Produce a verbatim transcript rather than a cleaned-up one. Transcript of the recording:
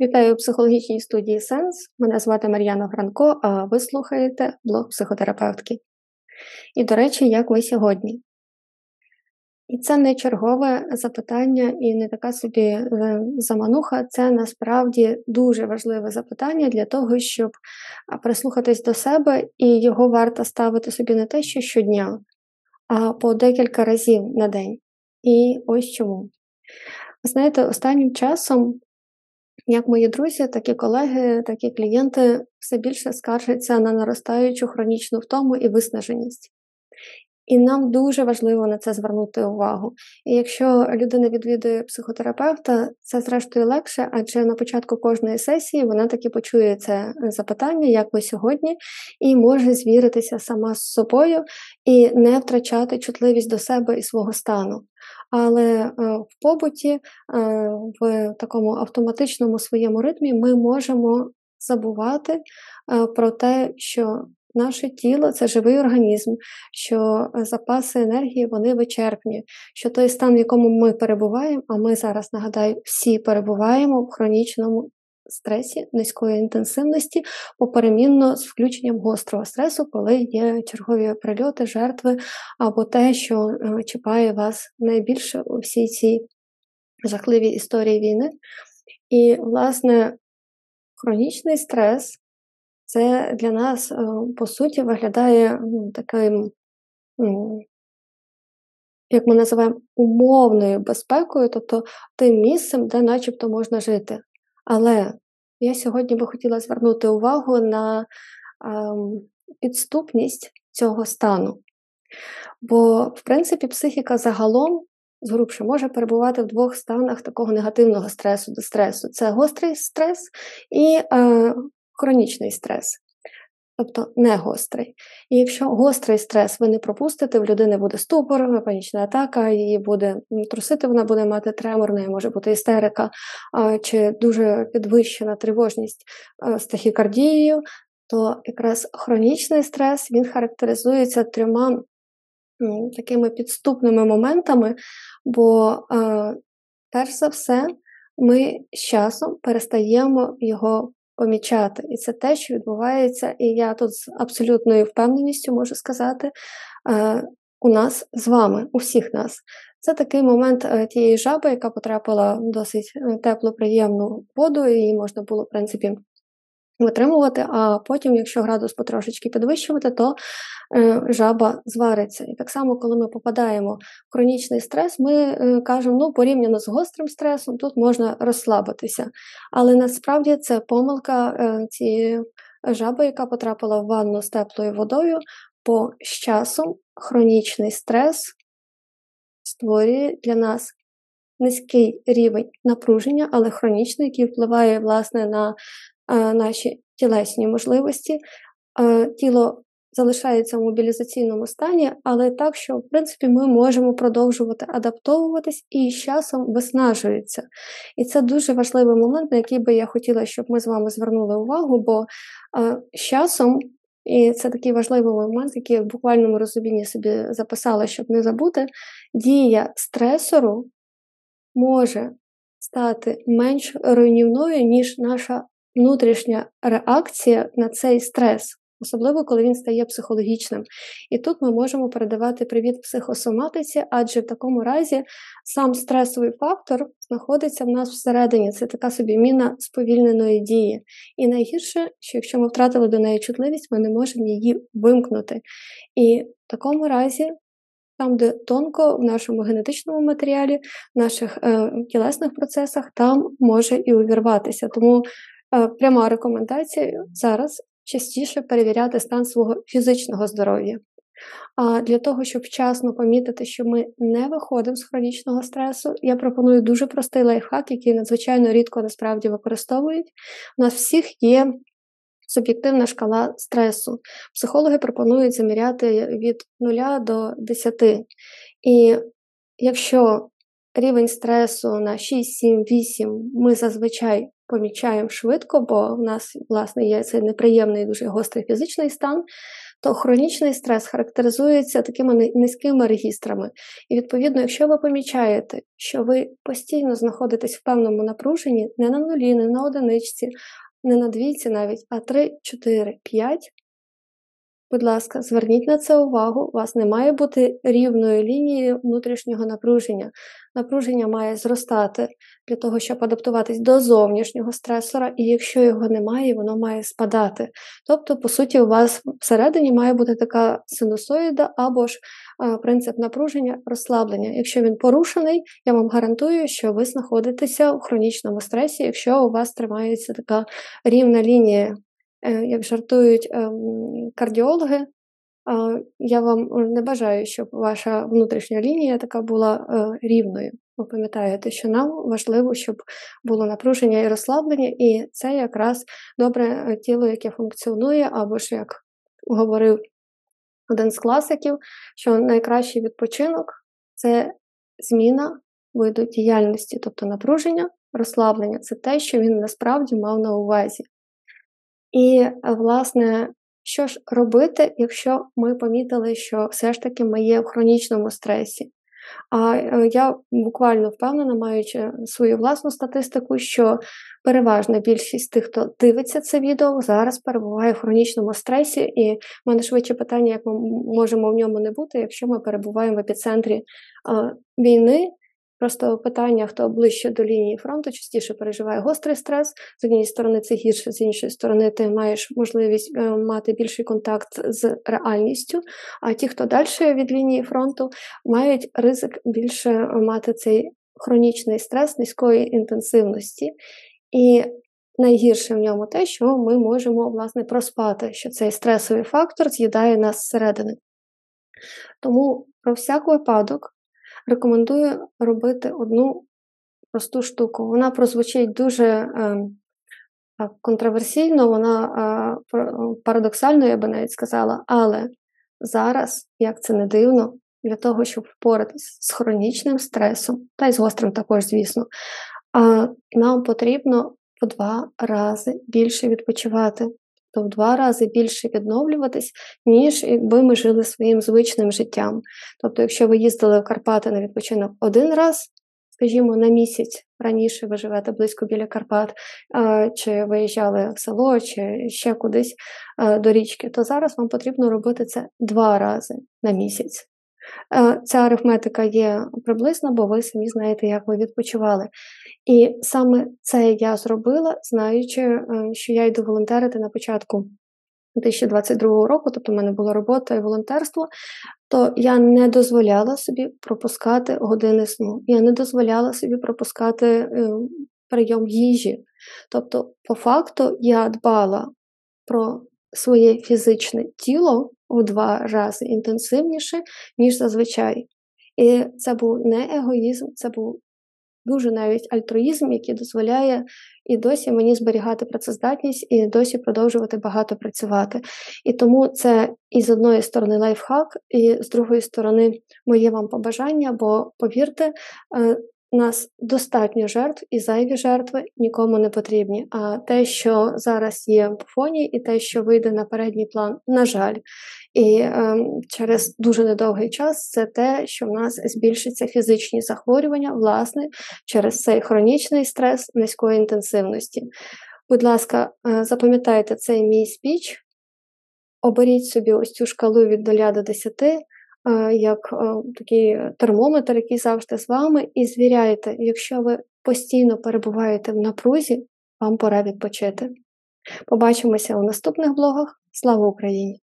Вітаю у психологічній студії «Сенс». Мене звати Мар'яна Франко, а ви слухаєте блог психотерапевтки. І, до речі, як ви сьогодні? І це не чергове запитання і не така собі замануха. Це насправді дуже важливе запитання для того, щоб прислухатись до себе, і його варто ставити собі не те, що щодня, а по декілька разів на день. І ось чому. Знаєте, останнім часом як мої друзі, так і колеги, так і клієнти все більше скаржаться на наростаючу хронічну втому і виснаженість. І нам дуже важливо на це звернути увагу. І якщо людина відвідує психотерапевта, це зрештою легше, адже на початку кожної сесії вона таки почує це запитання, як ви сьогодні, і може звіритися сама з собою і не втрачати чутливість до себе і свого стану. Але в побуті, в такому автоматичному своєму ритмі ми можемо забувати про те, що наше тіло – це живий організм, що запаси енергії, вони вичерпні, що той стан, в якому ми перебуваємо, а ми зараз, нагадаю, всі перебуваємо в хронічному стресі низької інтенсивності, поперемінно з включенням гострого стресу, коли є чергові прильоти, жертви або те, що чіпає вас найбільше у всій цій жахливій історії війни. І, власне, хронічний стрес – це для нас, по суті, виглядає таким, як ми називаємо, умовною безпекою, тобто тим місцем, де начебто можна жити. Але я сьогодні би хотіла звернути увагу на підступність цього стану. Бо, в принципі, психіка загалом, згрубше, може перебувати в двох станах такого негативного стресу до стресу. Це гострий стрес і е, хронічний стрес, тобто не гострий. І якщо гострий стрес ви не пропустите, в людини буде ступор, панічна атака, її буде трусити, вона буде мати тремор, в неї може бути істерика, чи дуже підвищена тривожність з тахікардією, то якраз хронічний стрес, він характеризується трьома такими підступними моментами, бо перш за все ми з часом перестаємо його помічати. І це те, що відбувається, і я тут з абсолютною впевненістю можу сказати, у нас з вами, у всіх нас. Це такий момент тієї жаби, яка потрапила в досить теплу, приємну воду, її можна було, в принципі, витримувати, а потім, якщо градус потрошечки підвищувати, то жаба звариться. І так само, коли ми попадаємо в хронічний стрес, ми кажемо, ну, порівняно з гострим стресом, тут можна розслабитися. Але насправді це помилка цієї жаби, яка потрапила в ванну з теплою водою, бо з часом хронічний стрес створює для нас низький рівень напруження, але хронічний, який впливає, власне, на наші тілесні можливості. Тіло залишається в мобілізаційному стані, але так, що, в принципі, ми можемо продовжувати адаптовуватись і з часом виснажується. І це дуже важливий момент, на який би я хотіла, щоб ми з вами звернули увагу, бо з часом, і це такий важливий момент, який я в буквальному розумінні собі записала, щоб не забути, дія стресору може стати менш руйнівною, ніж наша внутрішня реакція на цей стрес, особливо, коли він стає психологічним. І тут ми можемо передавати привіт психосоматиці, адже в такому разі сам стресовий фактор знаходиться в нас всередині. Це така собі міна сповільненої дії. І найгірше, що якщо ми втратили до неї чутливість, ми не можемо її вимкнути. І в такому разі там, де тонко в нашому генетичному матеріалі, в наших е, тілесних процесах, там може і увірватися. Тому пряма рекомендація зараз частіше перевіряти стан свого фізичного здоров'я. А для того, щоб вчасно помітити, що ми не виходимо з хронічного стресу, я пропоную дуже простий лайфхак, який надзвичайно рідко насправді використовують. У нас всіх є суб'єктивна шкала стресу. Психологи пропонують заміряти від нуля до десяти. І якщо рівень стресу на шість, сім, вісім ми зазвичай помічаємо швидко, бо в нас, власне, є цей неприємний, дуже гострий фізичний стан, то хронічний стрес характеризується такими низькими регістрами. І, відповідно, якщо ви помічаєте, що ви постійно знаходитесь в певному напруженні, не на нулі, не на одиничці, не на двійці навіть, а три, чотири, п'ять, будь ласка, зверніть на це увагу, у вас не має бути рівної лінії внутрішнього напруження. Напруження має зростати для того, щоб адаптуватись до зовнішнього стресора, і якщо його немає, воно має спадати. Тобто, по суті, у вас всередині має бути така синусоїда або ж принцип напруження, розслаблення. Якщо він порушений, я вам гарантую, що ви знаходитеся в хронічному стресі, якщо у вас тримається така рівна лінія. Як жартують кардіологи, я вам не бажаю, щоб ваша внутрішня лінія така була рівною. Ви пам'ятаєте, що нам важливо, щоб було напруження і розслаблення, і це якраз добре тіло, яке функціонує, або ж, як говорив один з класиків, що найкращий відпочинок – це зміна виду діяльності, тобто напруження, розслаблення – це те, що він насправді мав на увазі. І, власне, що ж робити, якщо ми помітили, що все ж таки ми є в хронічному стресі? А я буквально впевнена, маючи свою власну статистику, що переважна більшість тих, хто дивиться це відео, зараз перебуває в хронічному стресі, і в мене швидше питання, як ми можемо в ньому не бути, якщо ми перебуваємо в епіцентрі а, війни. Просто питання, хто ближче до лінії фронту, частіше переживає гострий стрес. З однієї сторони це гірше, з іншої сторони ти маєш можливість мати більший контакт з реальністю, а ті, хто далі від лінії фронту, мають ризик більше мати цей хронічний стрес низької інтенсивності. І найгірше в ньому те, що ми можемо, власне, проспати, що цей стресовий фактор з'їдає нас зсередини. Тому про всяк випадок рекомендую робити одну просту штуку. Вона прозвучить дуже е, контроверсійно, вона е, парадоксально, я би навіть сказала, але зараз, як це не дивно, для того, щоб впоратись з хронічним стресом, та й з гострим також, звісно, е, нам потрібно в два рази більше відпочивати, то в два рази більше відновлюватись, ніж якби ми жили своїм звичним життям. Тобто, якщо ви їздили в Карпати на відпочинок один раз, скажімо, на місяць раніше ви живете близько біля Карпат, чи виїжджали в село, чи ще кудись до річки, то зараз вам потрібно робити це два рази на місяць. Ця арифметика є приблизна, бо ви самі знаєте, як ви відпочивали. І саме це я зробила, знаючи, що я йду волонтерити на початку дві тисячі двадцять другого року, тобто в мене була робота і волонтерство, то я не дозволяла собі пропускати години сну, я не дозволяла собі пропускати прийом їжі. Тобто, по факту, я дбала про своє фізичне тіло в два рази інтенсивніше, ніж зазвичай. І це був не егоїзм, це був дуже навіть альтруїзм, який дозволяє і досі мені зберігати працездатність, і досі продовжувати багато працювати. І тому це і з одної сторони лайфхак, і з другої сторони моє вам побажання, бо, повірте, нас достатньо жертв, і зайві жертви нікому не потрібні. А те, що зараз є в фоні, і те, що вийде на передній план, на жаль, і е, через дуже недовгий час, це те, що в нас збільшиться фізичні захворювання, власне, через цей хронічний стрес низької інтенсивності. Будь ласка, е, запам'ятайте цей мій спіч, оберіть собі ось цю шкалу від нуля до десяти, як такий термометр, який завжди з вами, і звіряйте, якщо ви постійно перебуваєте в напрузі, вам пора відпочити. Побачимося у наступних блогах. Слава Україні!